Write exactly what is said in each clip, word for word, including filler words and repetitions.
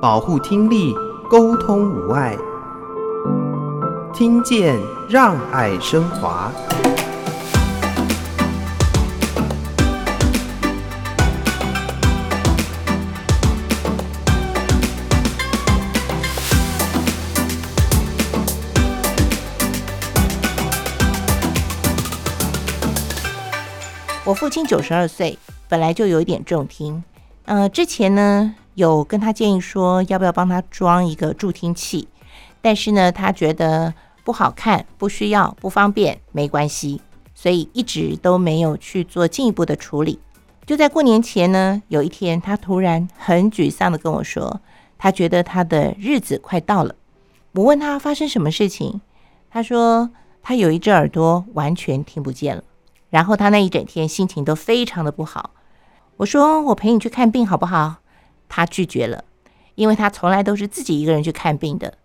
保护听力，沟通无碍，听见让爱升华。我父亲九十二岁，本来就有一点重听，呃，之前呢有跟他建议说要不要帮他装一个助听器，但是呢他觉得不好看、不需要、不方便，没关系，所以一直都没有去做进一步的处理。就在过年前呢，有一天他突然很沮丧的跟我说，他觉得他的日子快到了。我问他发生什么事情，他说他有一只耳朵完全听不见了。然后他那一整天心情都非常的不好。我说我陪你去看病好不好？他拒绝了，因为他从来都是自己一个人去看病的。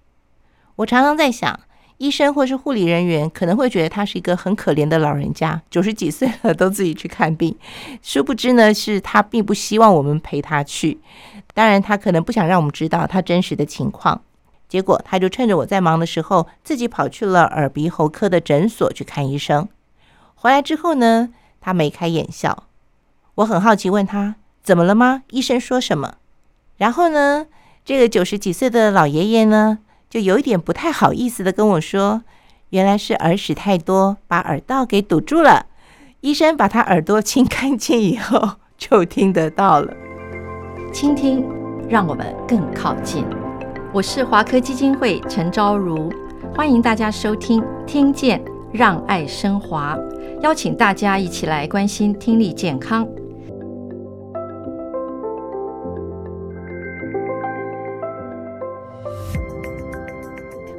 我常常在想，医生或是护理人员可能会觉得他是一个很可怜的老人家，九十几岁了都自己去看病，殊不知呢是他并不希望我们陪他去，当然他可能不想让我们知道他真实的情况。结果他就趁着我在忙的时候，自己跑去了耳鼻喉科的诊所去看医生。回来之后呢，他眉开眼笑。我很好奇问他，怎么了吗？医生说什么？然后呢，这个九十几岁的老爷爷呢，就有一点不太好意思的跟我说，原来是耳屎太多，把耳道给堵住了。医生把他耳朵清干净以后，就听得到了。倾听，让我们更靠近。我是华科基金会陈昭如，欢迎大家收听，听见让爱升华。邀请大家一起来关心听力健康。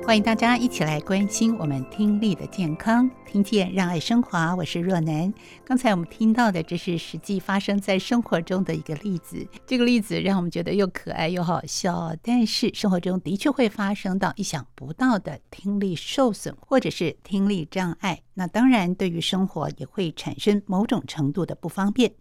欢迎大家一起来关心我们听力的健康，听见让爱升华，我是若男。刚才我们听到的，这是实际发生在生活中的一个例子，这个例子让我们觉得又可爱又好笑，但是生活中的确会发生到意想不到的听力受损或者是听力障碍，那当然对于生活也会产生某种程度的不方便。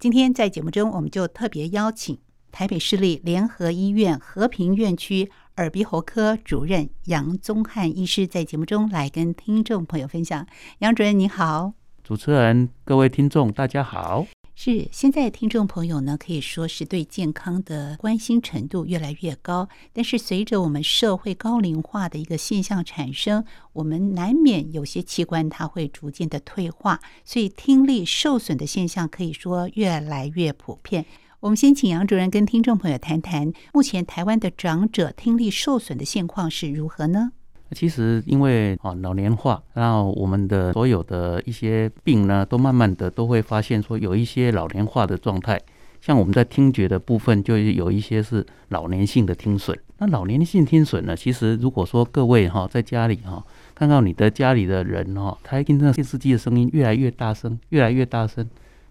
今天在节目中，我们就特别邀请台北市立联合医院和平院区耳鼻喉科主任杨宗翰医师在节目中来跟听众朋友分享。杨主任你好。主持人，各位听众大家好。是，现在听众朋友呢，可以说是对健康的关心程度越来越高，但是随着我们社会高龄化的一个现象产生，我们难免有些器官它会逐渐的退化，所以听力受损的现象可以说越来越普遍。我们先请杨主任跟听众朋友谈谈，目前台湾的长者听力受损的现况是如何呢？其实因为老年化，那我们的所有的一些病呢，都慢慢的都会发现说有一些老年化的状态。像我们在听觉的部分，就有一些是老年性的听损。那老年性听损呢，其实如果说各位在家里看到你的家里的人，他听着电视机的声音越来越大声，越来越大声，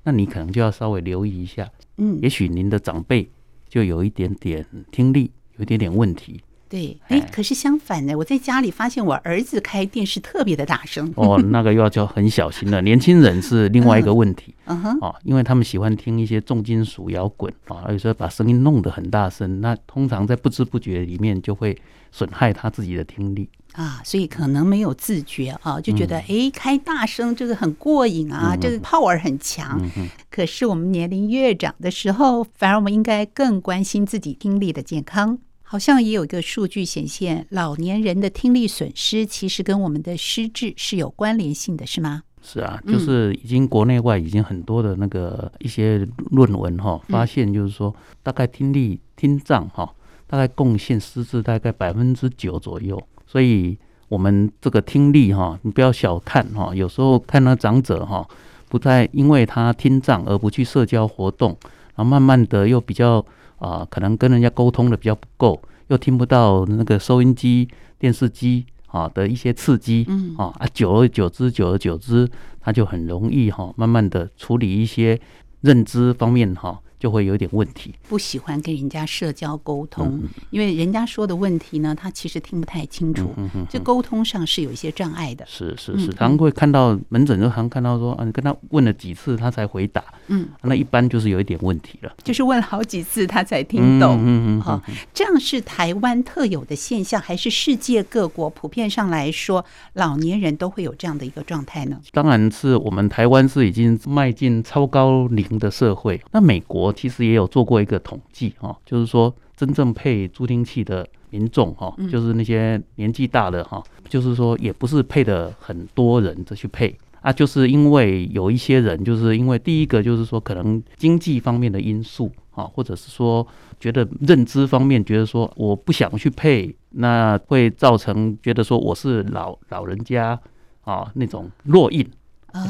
那你可能就要稍微留意一下，嗯，也许您的长辈就有一点点听力有一点点问题。对，哎，可是相反呢，我在家里发现我儿子开电视特别的大声。哦，那个又要就很小心了。年轻人是另外一个问题，嗯嗯哦、因为他们喜欢听一些重金属摇滚，有时候把声音弄得很大声，那通常在不知不觉里面就会损害他自己的听力啊，所以可能没有自觉啊，就觉得哎、嗯，开大声这个很过瘾啊，嗯、这个泡儿很强、嗯。可是我们年龄越长的时候，反而我们应该更关心自己听力的健康。好像也有一个数据显现，老年人的听力损失其实跟我们的失智是有关联性的，是吗？是啊，就是已经国内外已经很多的那个一些论文、哦、发现，就是说大概听力听障、哦、大概贡献失智大概 百分之九 左右，所以我们这个听力、哦、你不要小看、哦、有时候看到长者、哦、不太因为他听障而不去社交活动，然后慢慢的又比较啊、呃，可能跟人家沟通的比较不够，又听不到那个收音机、电视机啊的一些刺激，嗯啊，久而久之，久而久之，他就很容易哈、啊，慢慢的处理一些认知方面哈、啊，就会有点问题，不喜欢跟人家社交沟通、嗯、因为人家说的问题呢他其实听不太清楚、嗯、哼哼这沟通上是有一些障碍的。是是是，常常会看到门诊就常看到说、啊、你跟他问了几次他才回答、嗯啊、那一般就是有一点问题了，就是问好几次他才听懂、嗯哼哼哼哦、这样是台湾特有的现象还是世界各国普遍上来说老年人都会有这样的一个状态呢？当然是我们台湾是已经迈进超高龄的社会，那美国其实也有做过一个统计、哦、就是说真正配助听器的民众、哦嗯、就是那些年纪大的、哦、就是说也不是配的很多人去配啊，就是因为有一些人就是因为第一个就是说可能经济方面的因素、哦、或者是说觉得认知方面觉得说我不想去配，那会造成觉得说我是 老, 老人家、哦、那种弱硬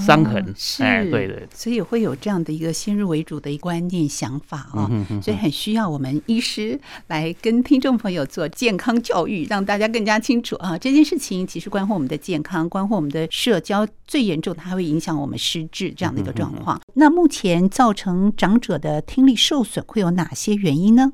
伤痕、哦、是、哎、对对，所以会有这样的一个先入为主的一个观念想法、哦嗯、哼哼所以很需要我们医师来跟听众朋友做健康教育，让大家更加清楚啊，这件事情其实关乎我们的健康，关乎我们的社交，最严重它会影响我们失智这样的一个状况、嗯、哼哼那目前造成长者的听力受损会有哪些原因呢？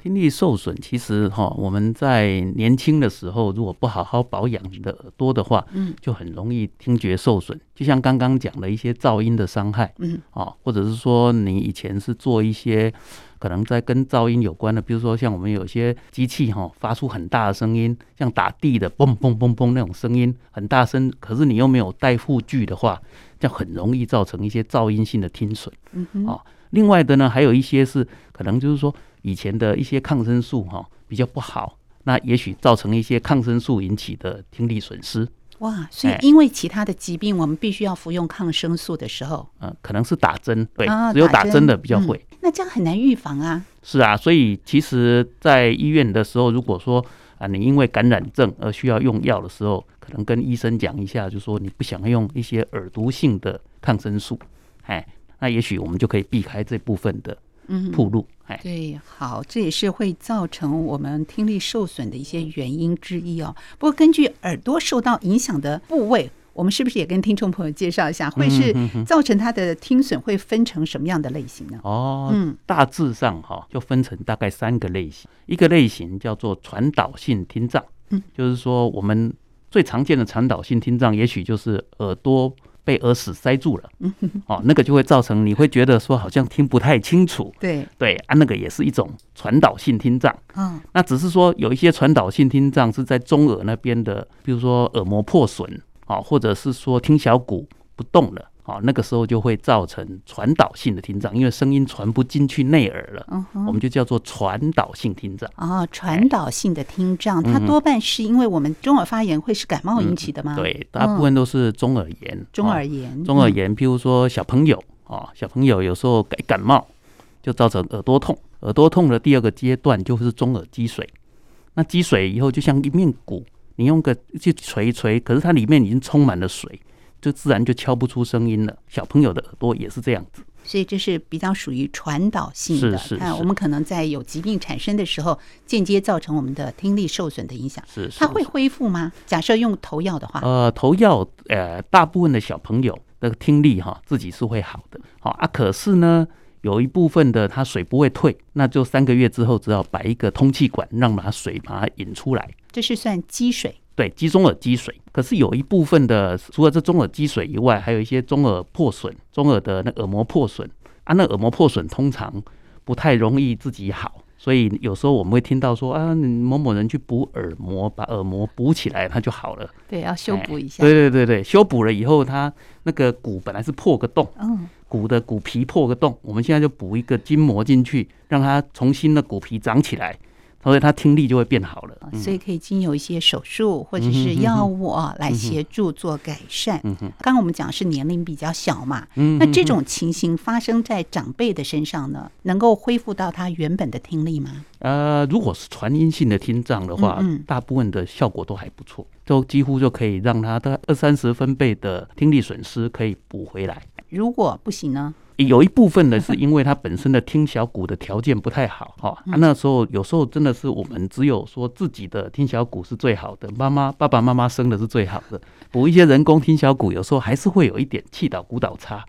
听力受损其实、哦、我们在年轻的时候如果不好好保养你的耳朵的话、嗯、就很容易听觉受损，就像刚刚讲的一些噪音的伤害、嗯哦、或者是说你以前是做一些可能在跟噪音有关的，比如说像我们有些机器、哦、发出很大的声音，像打地的砰砰砰砰那种声音很大声，可是你又没有戴护具的话，这样很容易造成一些噪音性的听损、嗯哼哦、另外的呢还有一些是可能就是说以前的一些抗生素、哦、比较不好，那也许造成一些抗生素引起的听力损失。哇，所以因为其他的疾病我们必须要服用抗生素的时候、呃、可能是打针，对、啊、只有打针的比较会、嗯、那这样很难预防啊。是啊，所以其实在医院的时候如果说、啊、你因为感染症而需要用药的时候，可能跟医生讲一下，就说你不想用一些耳毒性的抗生素，哎，那也许我们就可以避开这部分的暴露、嗯、对，好，这也是会造成我们听力受损的一些原因之一哦。不过根据耳朵受到影响的部位，我们是不是也跟听众朋友介绍一下，会是造成它的听损会分成什么样的类型呢？哦，嗯、大致上、哦、就分成大概三个类型，一个类型叫做传导性听障、嗯、就是说我们最常见的传导性听障也许就是耳朵被耳屎塞住了、哦、那个就会造成你会觉得说好像听不太清楚，对对啊，那个也是一种传导性听障、嗯、那只是说有一些传导性听障是在中耳那边的，比如说耳膜破损、哦、或者是说听小骨不动了、哦、那个时候就会造成传导性的听障，因为声音传不进去内耳了、嗯、我们就叫做传导性听障、哦、传导性的听障、哎、它多半是因为我们中耳发炎会是感冒引起的吗、嗯、对，大部分都是中耳炎、嗯哦、中耳炎中耳炎譬如说小朋友、哦、小朋友有时候感冒就造成耳朵痛，耳朵痛的第二个阶段就是中耳积水，那积水以后就像一面鼓，你用个去捶一捶，可是它里面已经充满了水，就自然就敲不出声音了，小朋友的耳朵也是这样子，所以这是比较属于传导性的。是是是，我们可能在有疾病产生的时候间接造成我们的听力受损的影响。是是是，它会恢复吗？假设用投药的话，呃，投药呃，大部分的小朋友的听力、啊、自己是会好的、啊、可是呢有一部分的它水不会退，那就三个月之后只要摆一个通气管让它水把它引出来，这是算积水，对，积中耳积水。可是有一部分的除了这中耳积水以外，还有一些中耳破损，中耳的那耳膜破损啊，那耳膜破损通常不太容易自己好，所以有时候我们会听到说啊，某某人去补耳膜，把耳膜补起来他就好了，对，要修补一下、哎、对对对对，修补了以后他那个骨本来是破个洞、嗯、骨的骨皮破个洞，我们现在就补一个筋膜进去，让他重新的骨皮长起来，所以他听力就会变好了、嗯、所以可以经由一些手术或者是药物、啊、来协助做改善、嗯、刚刚我们讲是年龄比较小嘛、嗯、那这种情形发生在长辈的身上呢，能够恢复到他原本的听力吗？呃，如果是传音性的听障的话，嗯嗯，大部分的效果都还不错，都几乎就可以让他大概二三十分贝的听力损失可以补回来。如果不行呢？有一部分呢是因为它本身的听小骨的条件不太好哈、啊，那时候有时候真的是我们只有说自己的听小骨是最好的，妈妈爸爸妈妈生的是最好的，补一些人工听小骨有时候还是会有一点气导骨倒差，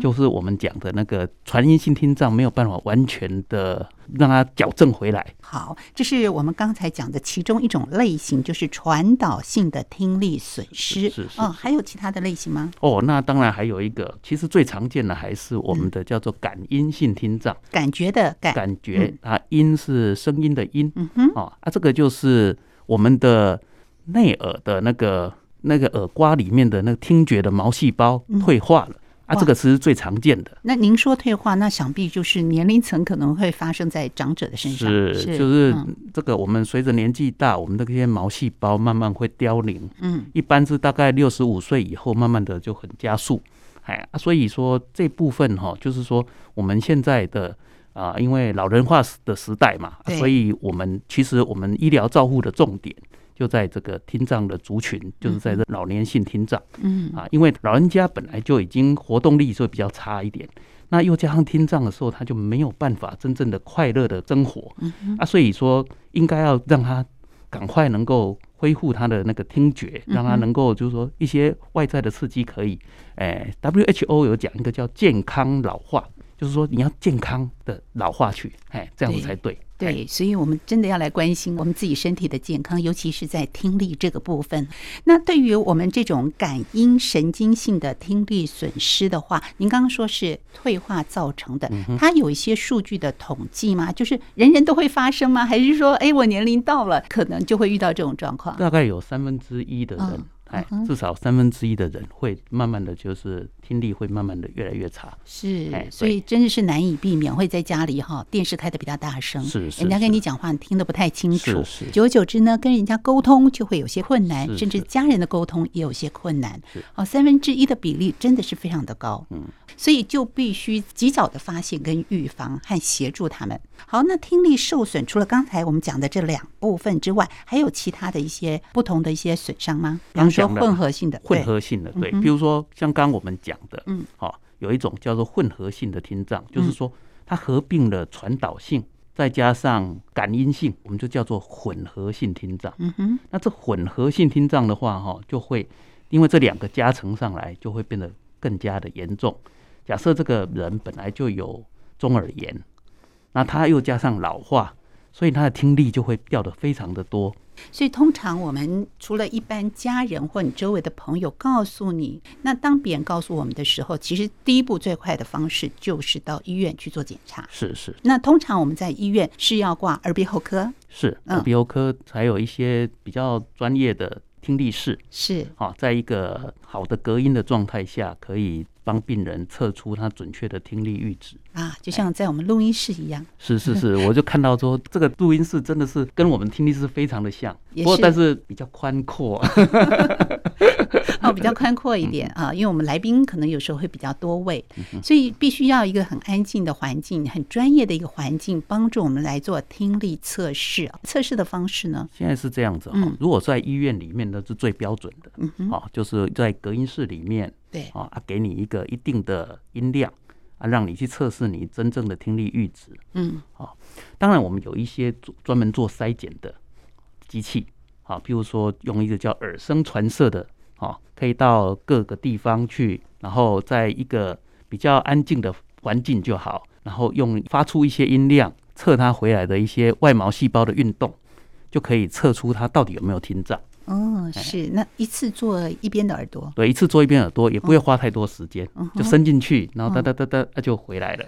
就是我们讲的那个传音性听障没有办法完全的让它矫正回来。好，这是我们刚才讲的其中一种类型，就是传导性的听力损失。是是是是哦，还有其他的类型吗？哦，那当然还有一个，其实最常见的还是我们的叫做感音性听障，嗯、感觉的感，感觉、嗯、啊，音是声音的音，嗯哼，哦、啊，这个就是我们的内耳的那个那个耳瓜里面的那个听觉的毛细胞退化了。嗯啊，这个是最常见的。那您说退化，那想必就是年龄层可能会发生在长者的身上。是，是就是这个，我们随着年纪大，嗯、我们的这些毛细胞慢慢会凋零。嗯，一般是大概六十五岁以后，慢慢的就很加速。哎，啊、所以说这部分哈、哦，就是说我们现在的啊、呃，因为老人化的时代嘛，啊、所以我们其实我们医疗照护的重点。就在这个听障的族群，就是在这老年性听障，嗯啊，因为老人家本来就已经活动力就比较差一点，那又加上听障的时候，他就没有办法真正的快乐的生活，嗯、啊，所以说应该要让他赶快能够恢复他的那个听觉，让他能够就是说一些外在的刺激可以，哎、呃、，W H O 有讲一个叫健康老化，就是说你要健康的老化去，哎，这样子才对。对，所以我们真的要来关心我们自己身体的健康，尤其是在听力这个部分。那对于我们这种感音神经性的听力损失的话，您刚刚说是退化造成的，它有一些数据的统计吗？就是人人都会发生吗？还是说，哎，我年龄到了，可能就会遇到这种状况？大概有三分之一的人。嗯哎，至少三分之一的人会慢慢的就是听力会慢慢的越来越差，是，哎、所以真的是难以避免，会在家里哈电视开的比较大声，是是，人家跟你讲话你听得不太清楚，是是，久而久之呢跟人家沟通就会有些困难，是是，甚至家人的沟通也有些困难，哦，三分之一的比例真的是非常的高，嗯，所以就必须及早的发现跟预防和协助他们。好，那听力受损除了刚才我们讲的这两部分之外，还有其他的一些不同的一些损伤吗？刚说混合性的，混合性的，对，比如说像刚我们讲的，嗯，哦，有一种叫做混合性的听障，嗯、就是说它合并了传导性再加上感音性，我们就叫做混合性听障。嗯哼，那这混合性听障的话，哦，就会因为这两个加成上来，就会变得更加的严重。假设这个人本来就有中耳炎，那他又加上老化，所以他的听力就会掉得非常的多。所以通常我们除了一般家人或你周围的朋友告诉你，那当别人告诉我们的时候，其实第一步最快的方式就是到医院去做检查。是是。那通常我们在医院是要挂耳鼻喉科，是，耳鼻喉科才有一些比较专业的听力室，是，哦，在一个好的隔音的状态下，可以帮病人测出他准确的听力阈值啊，就像在我们录音室一样。哎、是是是，我就看到说这个录音室真的是跟我们听力室非常的像，不过但是比较宽阔。哦，比较宽阔一点啊，因为我们来宾可能有时候会比较多位，所以必须要一个很安静的环境，很专业的一个环境，帮助我们来做听力测试。测试的方式呢，现在是这样子，哦嗯、如果在医院里面呢是最标准的，嗯哦，就是在隔音室里面，对，哦啊，给你一个一定的音量，啊，让你去测试你真正的听力阈值。嗯，哦，当然我们有一些专门做筛检的机器，啊，譬如说用一个叫耳声传射的。哦，可以到各个地方去，然后在一个比较安静的环境就好，然后用发出一些音量测它回来的一些外毛细胞的运动，就可以测出它到底有没有听障。哦，是，那一次做一边的耳朵，对，一次做一边耳朵也不会花太多时间，哦，就伸进去，然后哒哒哒哒，它就回来了。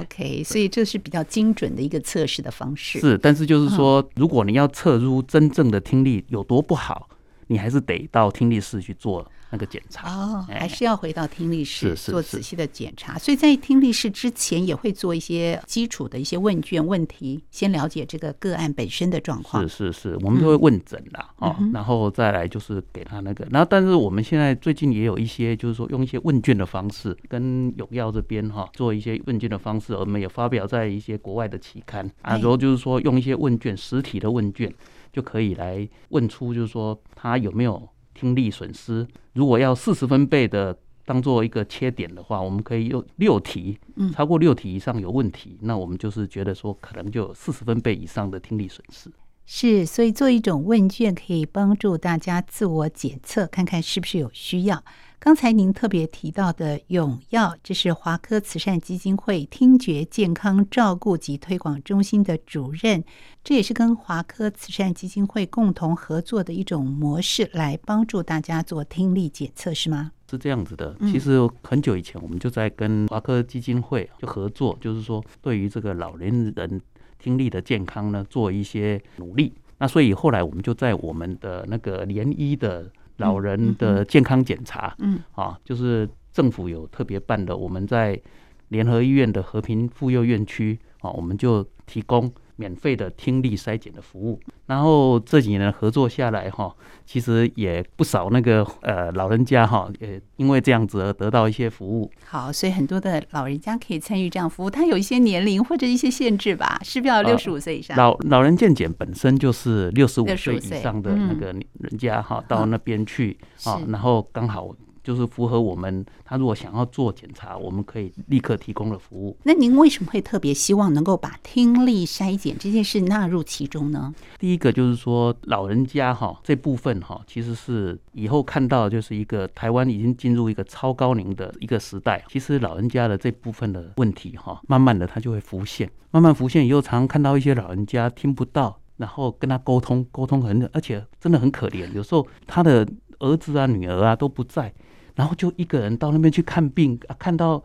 OK， 所以这是比较精准的一个测试的方式。是，但是就是说，嗯、如果你要测出真正的听力有多不好，你还是得到听力室去做那个检查哦，还是要回到听力室做仔细的检查。是是是，所以在听力室之前也会做一些基础的一些问卷问题，先了解这个个案本身的状况。是是是，我们都会问诊啦，嗯哦嗯，然后再来就是给他那个。然后但是我们现在最近也有一些，就是说用一些问卷的方式，跟永耀这边哈，哦，做一些问卷的方式，我们也发表在一些国外的期刊啊。然后就是说用一些问卷，实体的问卷。就可以来问出，就是说他有没有听力损失。如果要四十分贝的当做一个切点的话，我们可以有六题，超过六题以上有问题，嗯、那我们就是觉得说可能就有四十分贝以上的听力损失。是，所以做一种问卷可以帮助大家自我检测，看看是不是有需要。刚才您特别提到的永耀，这是华科慈善基金会听觉健康照顾及推广中心的主任，这也是跟华科慈善基金会共同合作的一种模式，来帮助大家做听力检测，是吗？是这样子的，其实很久以前我们就在跟华科基金会就合作，就是说对于这个老年人听力的健康呢做一些努力。那所以后来我们就在我们的那个联医的老人的健康检查，嗯嗯啊，就是政府有特别办的，我们在联合医院的和平妇幼院区，啊，我们就提供免费的听力筛检的服务。然后这几年合作下来，啊，其实也不少那个呃老人家，啊，也因为这样子而得到一些服务。好，所以很多的老人家可以参与这样服务，他有一些年龄或者一些限制吧，是不是要六十五岁以上？呃、老老人健检本身就是六十五岁以上的那个人家，嗯啊，到那边去，啊，然后刚好就是符合我们，他如果想要做检查，我们可以立刻提供的服务。那您为什么会特别希望能够把听力筛检这件事纳入其中呢？第一个就是说老人家哈这部分哈，其实是以后看到就是一个台湾已经进入一个超高龄的一个时代，其实老人家的这部分的问题哈，慢慢的它就会浮现，慢慢浮现以后，常看到一些老人家听不到，然后跟他沟通，沟通很，而且真的很可怜，有时候他的儿子啊、女儿啊都不在。然后就一个人到那边去看病，啊，看到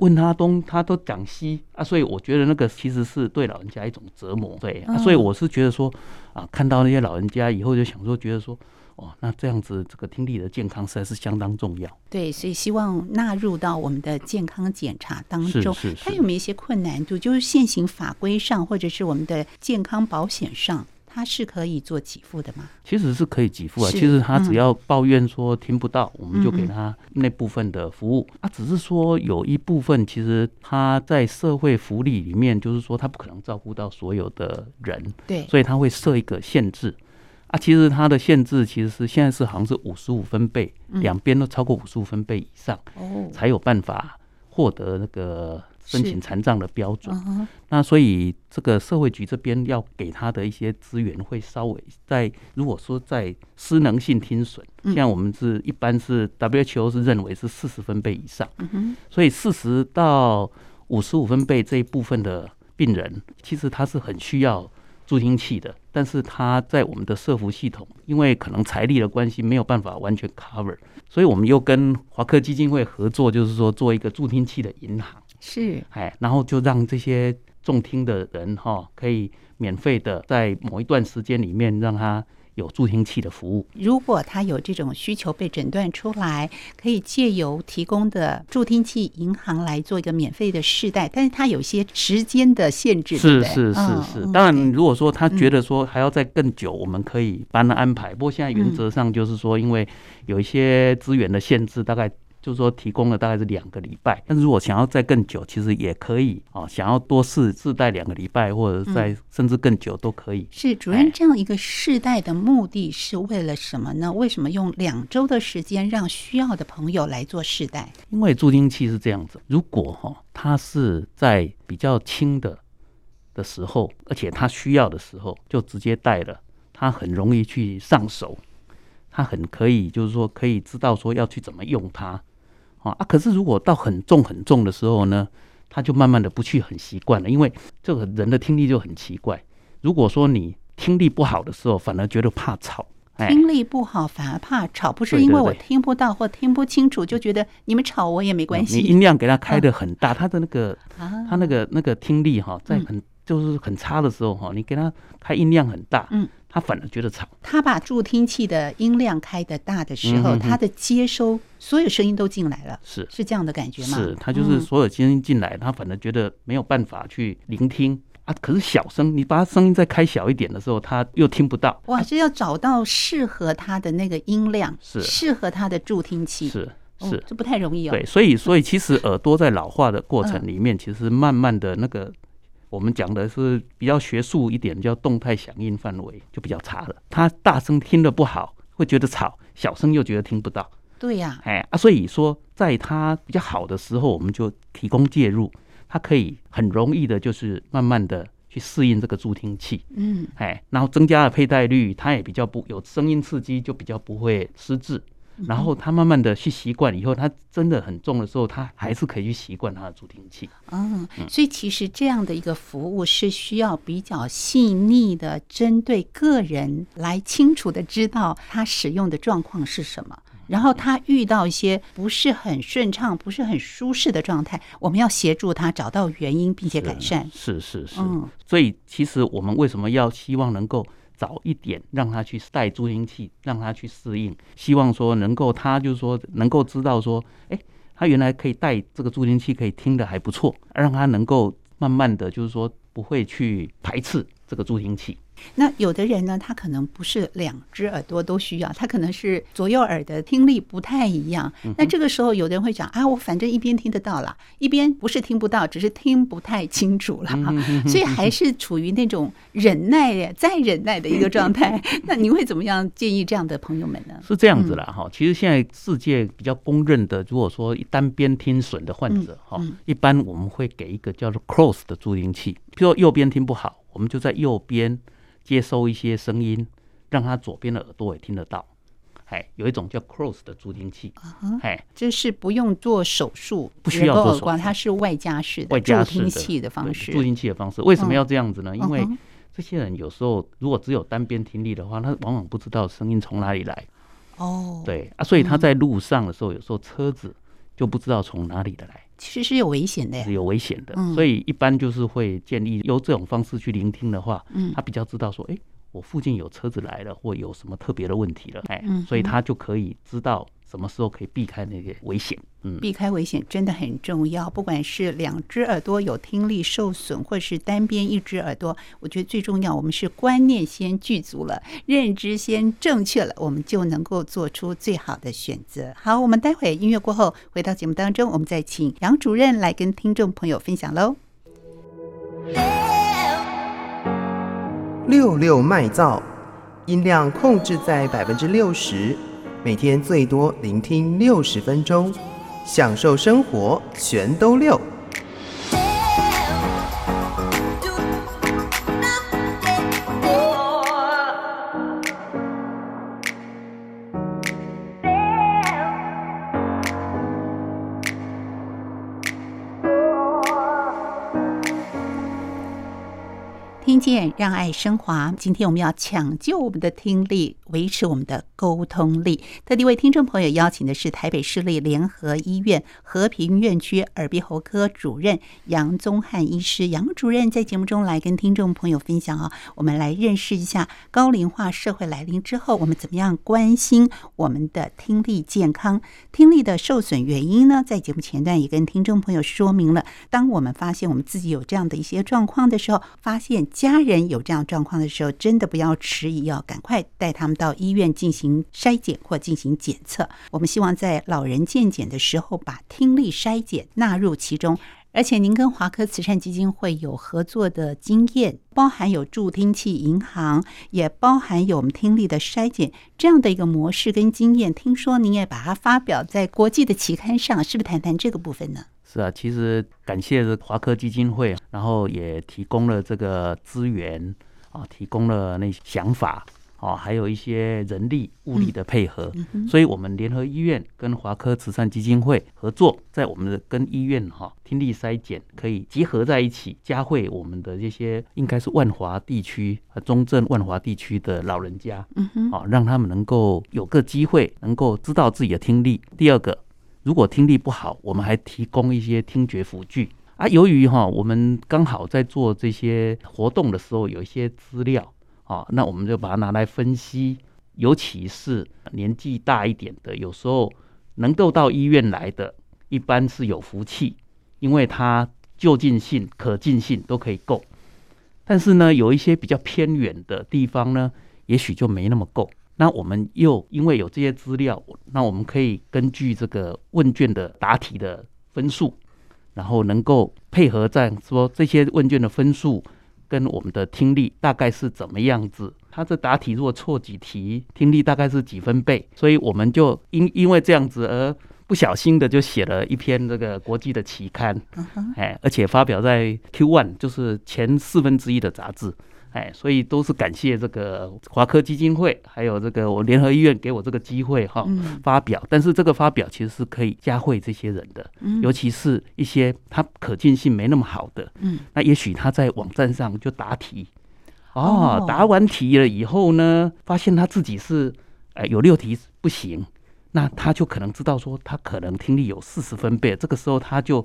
问他东他都讲西啊，所以我觉得那个其实是对老人家一种折磨，对，啊，所以我是觉得说啊，看到那些老人家以后就想说，觉得说哦，那这样子这个听力的健康实在是相当重要。对，所以希望纳入到我们的健康检查当中。是是是，它有没有一些困难度？就是现行法规上，或者是我们的健康保险上？它是可以做给付的吗？其实是可以给付啊，其实他只要抱怨说听不到，嗯，我们就给他那部分的服务。啊，只是说有一部分其实他在社会福利里面，就是说他不可能照顾到所有的人，对，所以他会设一个限制。啊，其实它的限制其实是现在是好像是五十五分贝，两边都超过五十五分贝以上，哦，才有办法获得那个申请残障的标准，uh-huh. 那所以这个社会局这边要给他的一些资源会稍微在，如果说在失能性听损，嗯，现在我们是一般是 W H O 是认为是四十分贝以上，uh-huh. 所以四十到五十五分贝这一部分的病人，其实他是很需要助听器的，但是他在我们的社福系统，因为可能财力的关系没有办法完全 cover， 所以我们又跟华科基金会合作，就是说做一个助听器的银行。是，哎，然后就让这些重听的人哈，哦，可以免费的在某一段时间里面让他有助听器的服务。如果他有这种需求被诊断出来，可以借由提供的助听器银行来做一个免费的试戴，但是他有些时间的限制，是是是是。哦，当然，如果说他觉得说还要再更久，嗯，我们可以帮他安排。不过现在原则上就是说，因为有一些资源的限制，大概，就是说提供了大概是两个礼拜，但是如果想要再更久，其实也可以啊，想要多试试戴两个礼拜，或者再甚至更久都可以。嗯，是，主任，这样一个试戴的目的是为了什么呢？哎，为什么用两周的时间让需要的朋友来做试戴？因为助听器是这样子，如果哈，哦，它是在比较轻的的时候，而且它需要的时候就直接戴了，它很容易去上手，它很可以就是说可以知道说要去怎么用它。啊，可是如果到很重很重的时候呢，他就慢慢的不去很习惯了，因为这个人的听力就很奇怪。如果说你听力不好的时候，反而觉得怕吵，听力不好反而怕吵，不是因为我听不到或听不清楚，就觉得你们吵我也没关系。嗯，你音量给他开得很大，啊，他的那个他那个那个听力哈，在很，嗯，就是很差的时候哈，你给他开音量很大，嗯，他反而觉得吵。他把助听器的音量开得大的时候，嗯，哼哼，他的接收所有声音都进来了，是是这样的感觉吗？是，他就是所有声音进来，嗯，他反而觉得没有办法去聆听啊。可是小声，你把他声音再开小一点的时候，他又听不到。哇，这要找到适合他的那个音量，是适合他的助听器，是。是，哦，这不太容易哦。对，所以所以其实耳朵在老化的过程里面，嗯，其实慢慢的那个。我们讲的是比较学术一点，叫动态响应范围就比较差了。他大声听得不好，会觉得吵；小声又觉得听不到。对呀、啊哎啊，所以说在它比较好的时候我们就提供介入，它可以很容易的就是慢慢的去适应这个助听器，嗯，哎，然后增加了佩戴率，它也比较不有声音刺激，就比较不会失智。然后他慢慢的去习惯以后，他真的很重的时候，他还是可以去习惯他的助听器。嗯，所以其实这样的一个服务是需要比较细腻的，针对个人来清楚的知道他使用的状况是什么，然后他遇到一些不是很顺畅、不是很舒适的状态，我们要协助他找到原因并且改善。是是 是, 是、嗯，所以其实我们为什么要希望能够早一点让他去戴助听器，让他去适应，希望说能够他就是说能够知道说，哎，他原来可以戴这个助听器，可以听得还不错，让他能够慢慢的就是说不会去排斥这个助听器。那有的人呢，他可能不是两只耳朵都需要，他可能是左右耳的听力不太一样。那这个时候有的人会讲啊，我反正一边听得到了，一边不是听不到，只是听不太清楚了，所以还是处于那种忍耐再忍耐的一个状态。那你会怎么样建议这样的朋友们呢？是这样子啦，嗯，其实现在世界比较公认的，如果说单边听损的患者，嗯嗯，一般我们会给一个叫做 Cros 的助听器，比如说右边听不好，我们就在右边接收一些声音，让他左边的耳朵也听得到。哎，有一种叫 Cros 的助听器，uh-huh, 哎，这是不用做手术，不需要做手术，它是外加式的助听器的方式。助听器的方式为什么要这样子呢？嗯，因为这些人有时候如果只有单边听力的话，他往往不知道声音从哪里来。哦，对啊，所以他在路上的时候，嗯，有时候车子就不知道从哪里的来。其实是有危险的呀，是有危险的，嗯，所以一般就是会建议由这种方式去聆听的话，嗯，他比较知道说，哎，我附近有车子来了，或有什么特别的问题了，哎，嗯，所以他就可以知道什么时候可以避开那个危险。嗯，避开危险真的很重要，不管是两只耳朵有听力受损，或是单边一只耳朵，我觉得最重要，我们是观念先具足了，认知先正确了，我们就能够做出最好的选择。好，我们待会音乐过后回到节目当中，我们再请杨主任来跟听众朋友分享喽。六六麦噪，音量控制在百分之六十。每天最多聆听六十分钟，享受生活，全都六。听见让爱升华，今天我们要抢救我们的听力，维持我们的沟通力。特地为听众朋友邀请的是台北市立联合医院和平院区耳鼻喉科主任杨宗翰医师，杨主任在节目中来跟听众朋友分享啊，我们来认识一下高龄化社会来临之后，我们怎么样关心我们的听力健康。听力的受损原因呢，在节目前段也跟听众朋友说明了，当我们发现我们自己有这样的一些状况的时候，发现家人有这样状况的时候，真的不要迟疑，要赶快带他们到医院进行筛检或进行检测。我们希望在老人健检的时候把听力筛检纳入其中，而且您跟华科慈善基金会有合作的经验，包含有助听器银行，也包含有我们听力的筛检这样的一个模式跟经验，听说您也把它发表在国际的期刊上，是不是谈谈这个部分呢？是啊，其实感谢华科基金会，然后也提供了这个资源啊，提供了那想法啊，还有一些人力物力的配合，嗯嗯，所以我们联合医院跟华科慈善基金会合作，在我们的跟医院哈，啊，听力筛检可以集合在一起，加惠我们的这些应该是万华地区和中正万华地区的老人家，嗯哼，啊，让他们能够有个机会能够知道自己的听力。第二个，如果听力不好，我们还提供一些听觉辅具啊。由于哈，我们刚好在做这些活动的时候有一些资料啊，那我们就把它拿来分析，尤其是年纪大一点的，有时候能够到医院来的，一般是有福气，因为它就近性、可近性都可以够。但是呢，有一些比较偏远的地方呢，也许就没那么够。那我们又因为有这些资料，那我们可以根据这个问卷的答题的分数，然后能够配合在说这些问卷的分数跟我们的听力大概是怎么样子他这答题如果错几题，听力大概是几分贝，所以我们就因因为这样子而不小心的就写了一篇这个国际的期刊， uh-huh. 哎，而且发表在 Q 一， 就是前四分之一的杂志，哎，所以都是感谢这个华科基金会还有这个我联合医院给我这个机会哈，嗯，发表。但是这个发表其实是可以加惠这些人的，嗯，尤其是一些他可进性没那么好的，嗯，那也许他在网站上就答题，哦，哦答完题了以后呢，发现他自己是，呃、有六题不行，那他就可能知道说他可能听力有四十分贝，这个时候他就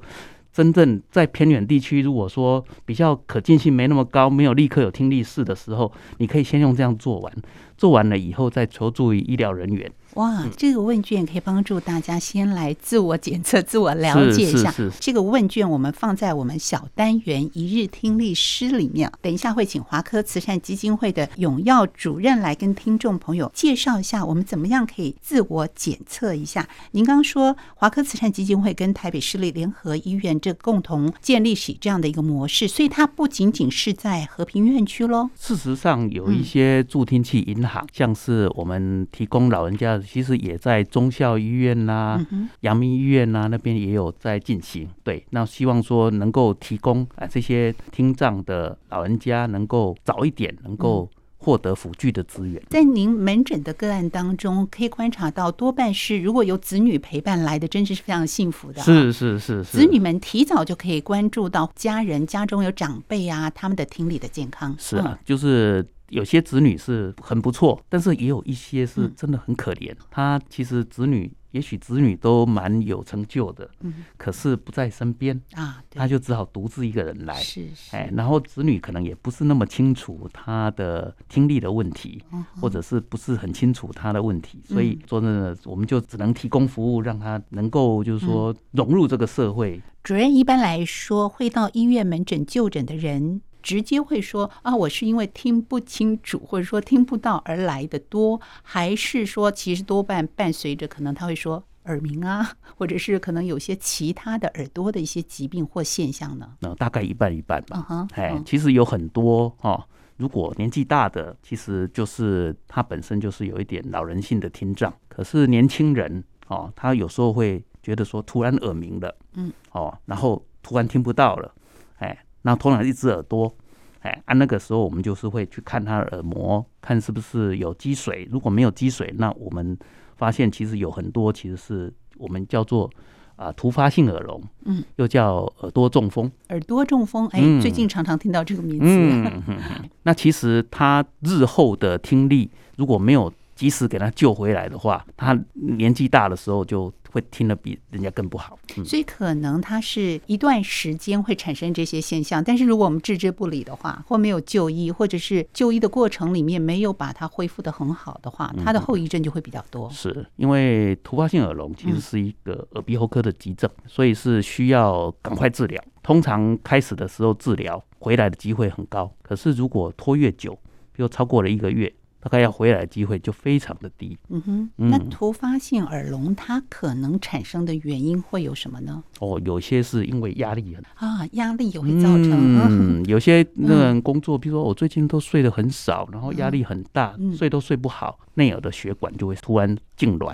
真正在偏远地区，如果说比较可进性没那么高，没有立刻有听力试的时候，你可以先用这样做完，做完了以后再求助于医疗人员。哇，这个问卷可以帮助大家先来自我检测、自我了解一下。这个问卷我们放在我们小单元一日听力师里面，等一下会请华科慈善基金会的永耀主任来跟听众朋友介绍一下我们怎么样可以自我检测一下。您刚刚说华科慈善基金会跟台北市立联合医院这共同建立起这样的一个模式，所以它不仅仅是在和平院区咯。事实上有一些助听器银行，嗯，像是我们提供老人家的其实也在忠孝医院啦，啊、阳明医院啦，啊、那边也有在进行。对，那希望说能够提供啊这些听障的老人家能够早一点能够获得辅具的资源。在您门诊的个案当中，可以观察到多半是如果有子女陪伴来的，真是非常幸福的，啊。是是 是, 是，子女们提早就可以关注到家人家中有长辈啊，他们的听力的健康。是啊，嗯，就是。有些子女是很不错，但是也有一些是真的很可怜，嗯，他其实子女也许子女都蛮有成就的，嗯，可是不在身边啊，他就只好独自一个人来。是是，哎，然后子女可能也不是那么清楚他的听力的问题，嗯，或者是不是很清楚他的问题，嗯，所以说呢，我们就只能提供服务，让他能够就是说融入这个社会。嗯，主任一般来说会到医院门诊就诊的人直接会说啊，我是因为听不清楚或者说听不到而来的多，还是说其实多半伴随着可能他会说耳鸣啊，或者是可能有些其他的耳朵的一些疾病或现象呢？嗯，大概一半一半吧。Uh-huh, 哎，其实有很多哈，哦，如果年纪大的，其实就是他本身就是有一点老人性的听障，可是年轻人哦，他有时候会觉得说突然耳鸣了，嗯，哦，然后突然听不到了，哎。那通常一只耳朵，哎，啊，那个时候我们就是会去看他的耳膜，看是不是有积水。如果没有积水，那我们发现其实有很多其实是我们叫做啊，呃、突发性耳聋，嗯，又叫耳朵中风。耳朵中风，哎，嗯，最近常常听到这个名字。嗯嗯嗯，那其实他日后的听力如果没有及时给他救回来的话，他年纪大的时候就会听得比人家更不好，嗯，所以可能它是一段时间会产生这些现象，但是如果我们置之不理的话，或没有就医，或者是就医的过程里面没有把它恢复得很好的话，它的后遗症就会比较多。嗯，是因为突发性耳聋其实是一个耳鼻喉科的急症，嗯，所以是需要赶快治疗。通常开始的时候治疗回来的机会很高，可是如果拖越久，比如超过了一个月，大概要回来的机会就非常的低。嗯哼，那突发性耳聋它可能产生的原因会有什么呢？哦，有些是因为压力啊，压力也会造成。嗯，有些人工作，嗯，比如说我最近都睡得很少，然后压力很大，嗯，睡都睡不好，内耳的血管就会突然痉挛，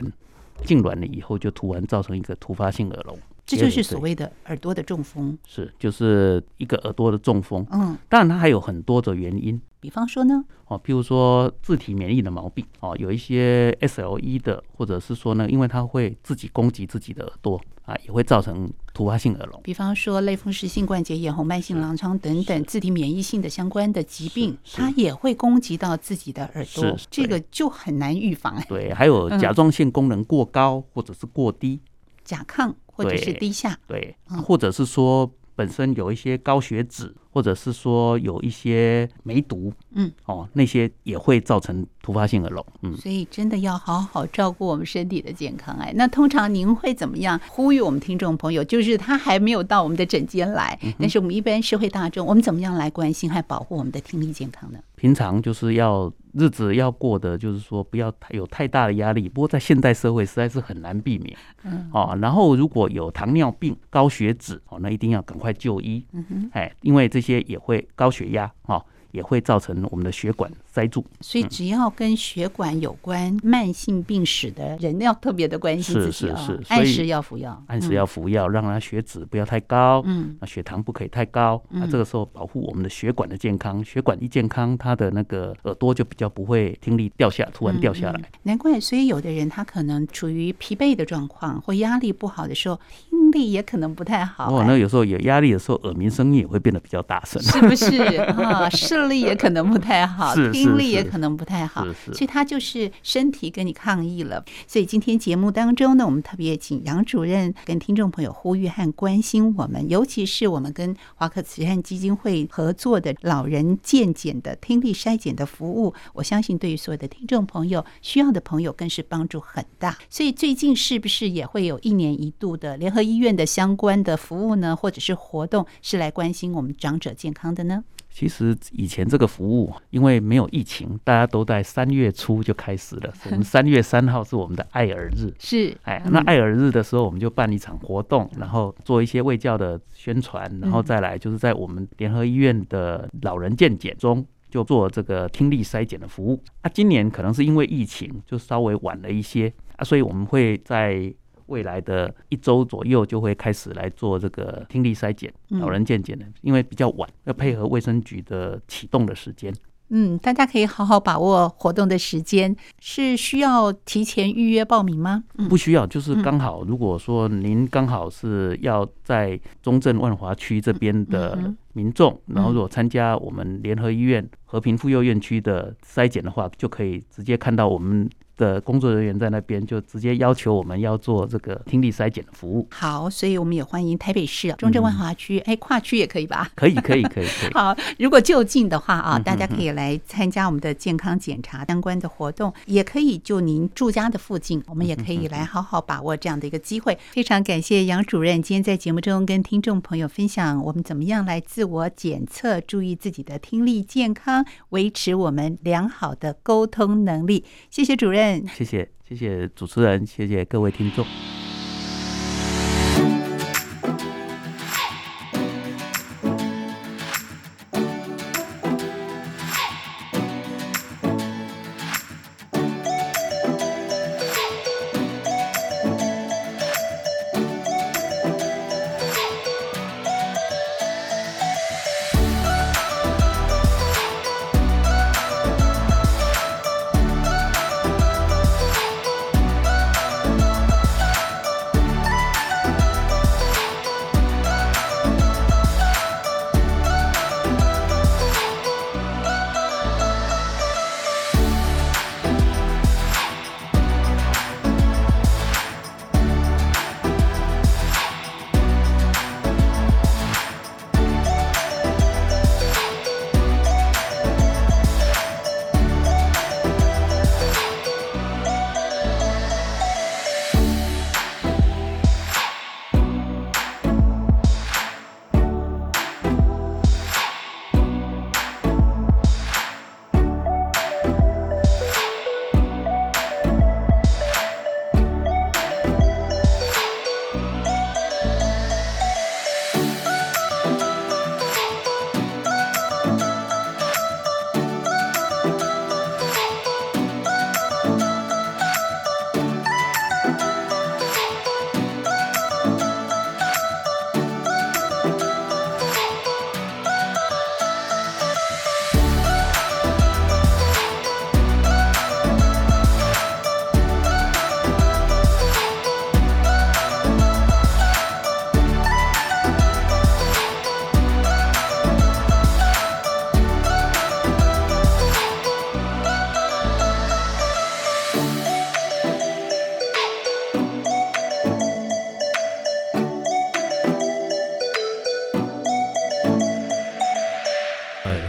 痉挛了以后就突然造成一个突发性耳聋。这就是所谓的耳朵的中风。是，就是一个耳朵的中风。嗯，当然它还有很多的原因。比方说呢，哦，譬如说自体免疫的毛病，哦，有一些 S L E 的，或者是说呢，因为它会自己攻击自己的耳朵啊，也会造成突发性耳聋。比方说类风湿性关节炎、红斑性狼疮等等自体免疫性的相关的疾病，它也会攻击到自己的耳朵，这个就很难预防。哎，对，还有甲状腺功能过高，嗯，或者是过低，甲亢或者是低下，对，嗯，或者是说本身有一些高血脂，或者是说有一些梅毒，嗯，哦，那些也会造成突发性耳聋。嗯，所以真的要好好照顾我们身体的健康。哎，那通常您会怎么样呼吁我们听众朋友？就是他还没有到我们的诊间来，嗯，但是我们一般社会大众，我们怎么样来关心和保护我们的听力健康呢？平常就是要日子要过的，就是说不要有太大的压力。不过在现代社会实在是很难避免。嗯，哦，然后如果有糖尿病、高血脂，哦，那一定要赶快就医。嗯哼，哎，因为这些也会高血压，哦，也会造成我们的血管塞住。所以只要跟血管有关、嗯、慢性病史的人要特别的关心自己、哦、是是是，按时要服药，按时要服药、嗯、让他血脂不要太高、嗯、血糖不可以太高、嗯啊、这个时候保护我们的血管的健康。血管一健康，他的那个耳朵就比较不会听力掉下突然掉下来、嗯嗯、难怪所以有的人他可能处于疲惫的状况或压力不好的时候，听力也可能不太好、欸哦、那有时候有压力的时候耳鸣声音也会变得比较大声，是不是、哦、视力也可能不太好听力也可能不太好，所以它就是身体跟你抗议了。所以今天节目当中呢，我们特别请杨主任跟听众朋友呼吁和关心我们，尤其是我们跟华科慈善基金会合作的老人健检的听力筛检的服务，我相信对于所有的听众朋友需要的朋友更是帮助很大。所以最近是不是也会有一年一度的联合医院的相关的服务呢，或者是活动是来关心我们长者健康的呢？其实以前这个服务因为没有疫情，大家都在三月初就开始了。我们三月三号是我们的爱耳日，是哎，那爱耳日的时候我们就办一场活动，然后做一些卫教的宣传，然后再来就是在我们联合医院的老人健检中就做这个听力筛检的服务啊。今年可能是因为疫情就稍微晚了一些啊，所以我们会在未来的一周左右就会开始来做这个听力筛检、老人健检的，因为比较晚，要配合卫生局的启动的时间。嗯，大家可以好好把握活动的时间。是需要提前预约报名吗？嗯、不需要，就是刚好，如果说您刚好是要在中正万华区这边的民众、嗯嗯嗯、然后如果参加我们联合医院和平妇幼院区的筛检的话，就可以直接看到我们的工作人员在那边就直接要求我们要做这个听力筛检的服务。好，所以我们也欢迎台北市、啊、中正万华区、嗯哎、跨区也可以吧？可以可以可以。可以好，如果就近的话啊，大家可以来参加我们的健康检查相关的活动、嗯、也可以就您住家的附近，我们也可以来好好把握这样的一个机会、嗯、非常感谢杨主任今天在节目中跟听众朋友分享我们怎么样来自我检测，注意自己的听力健康，维持我们良好的沟通能力。谢谢主任。谢谢，谢谢主持人，谢谢各位听众。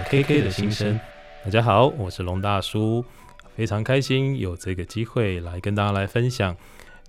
K K 的心声，大家好，我是龙大叔，非常开心有这个机会来跟大家来分享。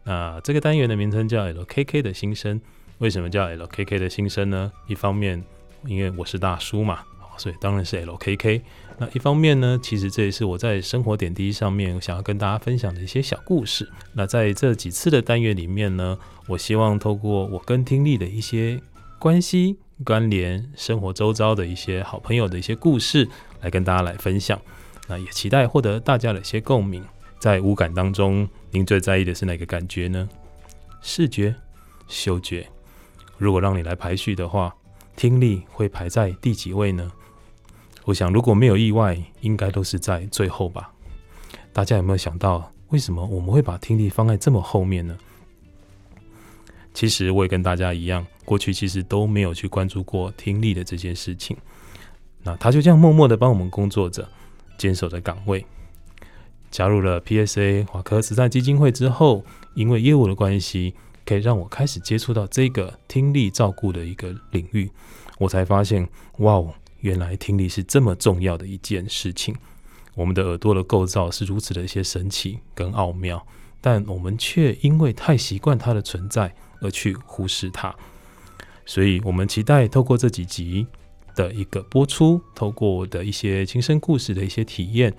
那这个单元的名称叫 L K K 的心声，为什么叫 L K K 的心声呢？一方面因为我是大叔嘛，所以当然是 L K K。 那一方面呢，其实这也是我在生活点滴上面想要跟大家分享的一些小故事。那在这几次的单元里面呢，我希望透过我跟听力的一些关系关联生活周遭的一些好朋友的一些故事来跟大家来分享，那也期待获得大家的一些共鸣。在五感当中，您最在意的是哪个感觉呢？视觉、嗅觉，如果让你来排序的话，听力会排在第几位呢？我想如果没有意外，应该都是在最后吧。大家有没有想到为什么我们会把听力放在这么后面呢？其实我也跟大家一样，过去其实都没有去关注过听力的这件事情，那他就这样默默的帮我们工作着，坚守着岗位。加入了 P S A 华科慈善基金会之后，因为业务的关系，可以让我开始接触到这个听力照顾的一个领域，我才发现，哇，原来听力是这么重要的一件事情。我们的耳朵的构造是如此的一些神奇跟奥妙，但我们却因为太习惯它的存在而去忽视它。所以我们期待透过这几集的一个播出，透过我的一些亲身故事的一些体验，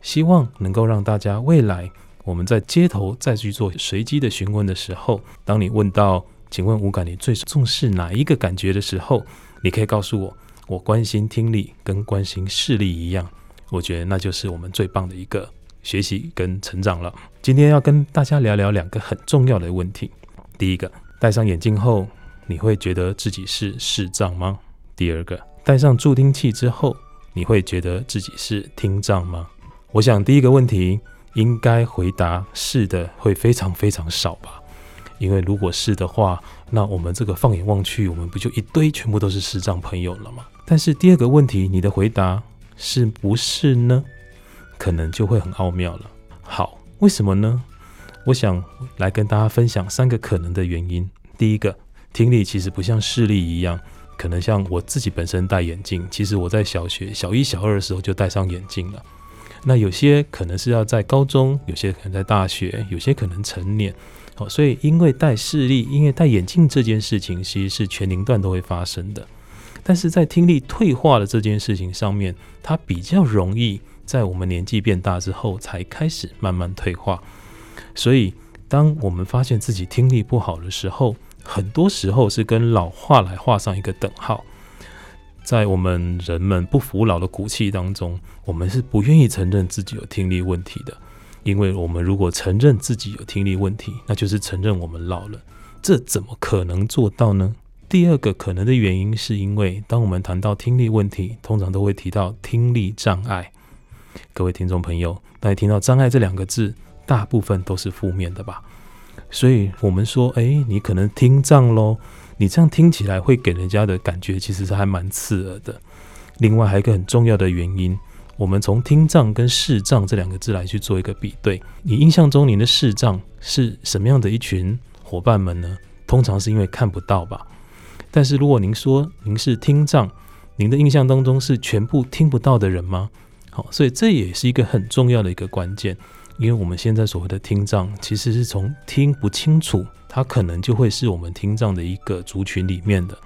希望能够让大家未来我们在街头再去做随机的询问的时候，当你问到请问五感你最重视哪一个感觉的时候，你可以告诉我，我关心听力跟关心视力一样，我觉得那就是我们最棒的一个学习跟成长了。今天要跟大家聊聊两个很重要的问题。第一个，戴上眼镜后你会觉得自己是视障吗？第二个，戴上助听器之后你会觉得自己是听障吗？我想第一个问题应该回答是的会非常非常少吧，因为如果是的话，那我们这个放眼望去，我们不就一堆全部都是视障朋友了吗？但是第二个问题，你的回答是不是呢？可能就会很奥妙了。好，为什么呢？我想来跟大家分享三个可能的原因。第一个，听力其实不像视力一样，可能像我自己本身戴眼镜，其实我在小学小一小二的时候就戴上眼镜了，那有些可能是要在高中，有些可能在大学，有些可能成年、哦、所以因为戴视力，因为戴眼镜这件事情其实是全龄段都会发生的，但是在听力退化的这件事情上面，它比较容易在我们年纪变大之后才开始慢慢退化。所以当我们发现自己听力不好的时候，很多时候是跟老化来画上一个等号。在我们人们不服老的骨气当中，我们是不愿意承认自己有听力问题的，因为我们如果承认自己有听力问题，那就是承认我们老了，这怎么可能做到呢？第二个可能的原因是因为当我们谈到听力问题，通常都会提到听力障碍。各位听众朋友，当你听到障碍这两个字，大部分都是负面的吧，所以我们说哎，你可能听障咯，你这样听起来会给人家的感觉其实是还蛮刺耳的。另外还有一个很重要的原因，我们从听障跟视障这两个字来去做一个比对。你印象中你的视障是什么样的一群伙伴们呢？通常是因为看不到吧。但是如果您说您是听障，您的印象当中是全部听不到的人吗？好，所以这也是一个很重要的一个关键，因为我们现在所谓的听障其实是从听不清楚，它可能就会是我们听障的一个族群里面的。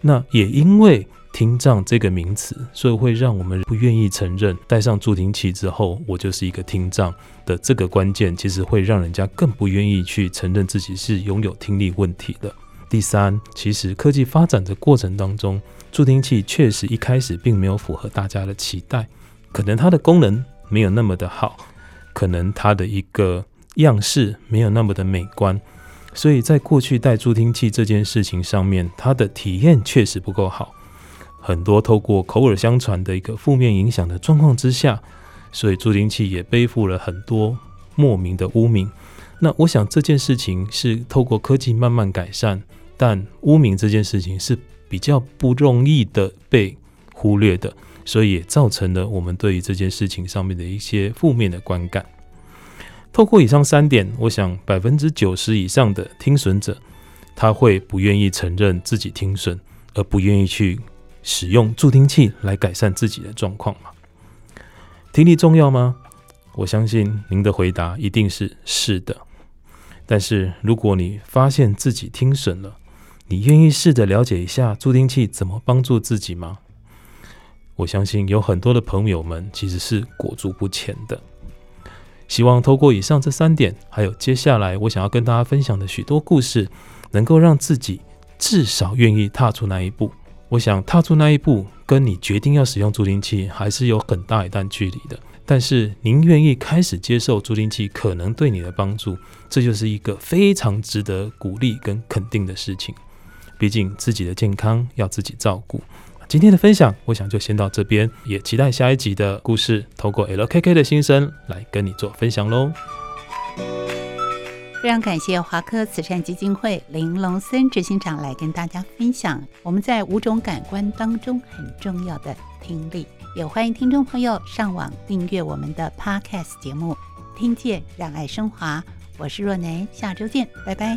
那也因为听障这个名词，所以会让我们不愿意承认戴上助听器之后我就是一个听障的这个关键，其实会让人家更不愿意去承认自己是拥有听力问题的。第三，其实科技发展的过程当中，助听器确实一开始并没有符合大家的期待，可能它的功能没有那么的好，可能它的一个样式没有那么的美观，所以在过去戴助听器这件事情上面，它的体验确实不够好，很多透过口耳相传的一个负面影响的状况之下，所以助听器也背负了很多莫名的污名。那我想这件事情是透过科技慢慢改善，但污名这件事情是比较不容易的被忽略的，所以也造成了我们对于这件事情上面的一些负面的观感。透过以上三点，我想 百分之九十 以上的听损者，他会不愿意承认自己听损，而不愿意去使用助听器来改善自己的状况嘛。听力重要吗？我相信您的回答一定是是的。但是如果你发现自己听损了，你愿意试着了解一下助听器怎么帮助自己吗？我相信有很多的朋友们其实是裹足不前的。希望透过以上这三点，还有接下来我想要跟大家分享的许多故事，能够让自己至少愿意踏出那一步。我想踏出那一步跟你决定要使用助听器还是有很大一段距离的，但是您愿意开始接受助听器可能对你的帮助，这就是一个非常值得鼓励跟肯定的事情。毕竟自己的健康要自己照顾。今天的分享我想就先到这边，也期待下一集的故事透过 L K K 的心声来跟你做分享咯。非常感谢华科慈善基金会林龙森执行长来跟大家分享我们在五种感官当中很重要的听力，也欢迎听众朋友上网订阅我们的 Podcast 节目，听见让爱升华。我是若男，下周见，拜拜。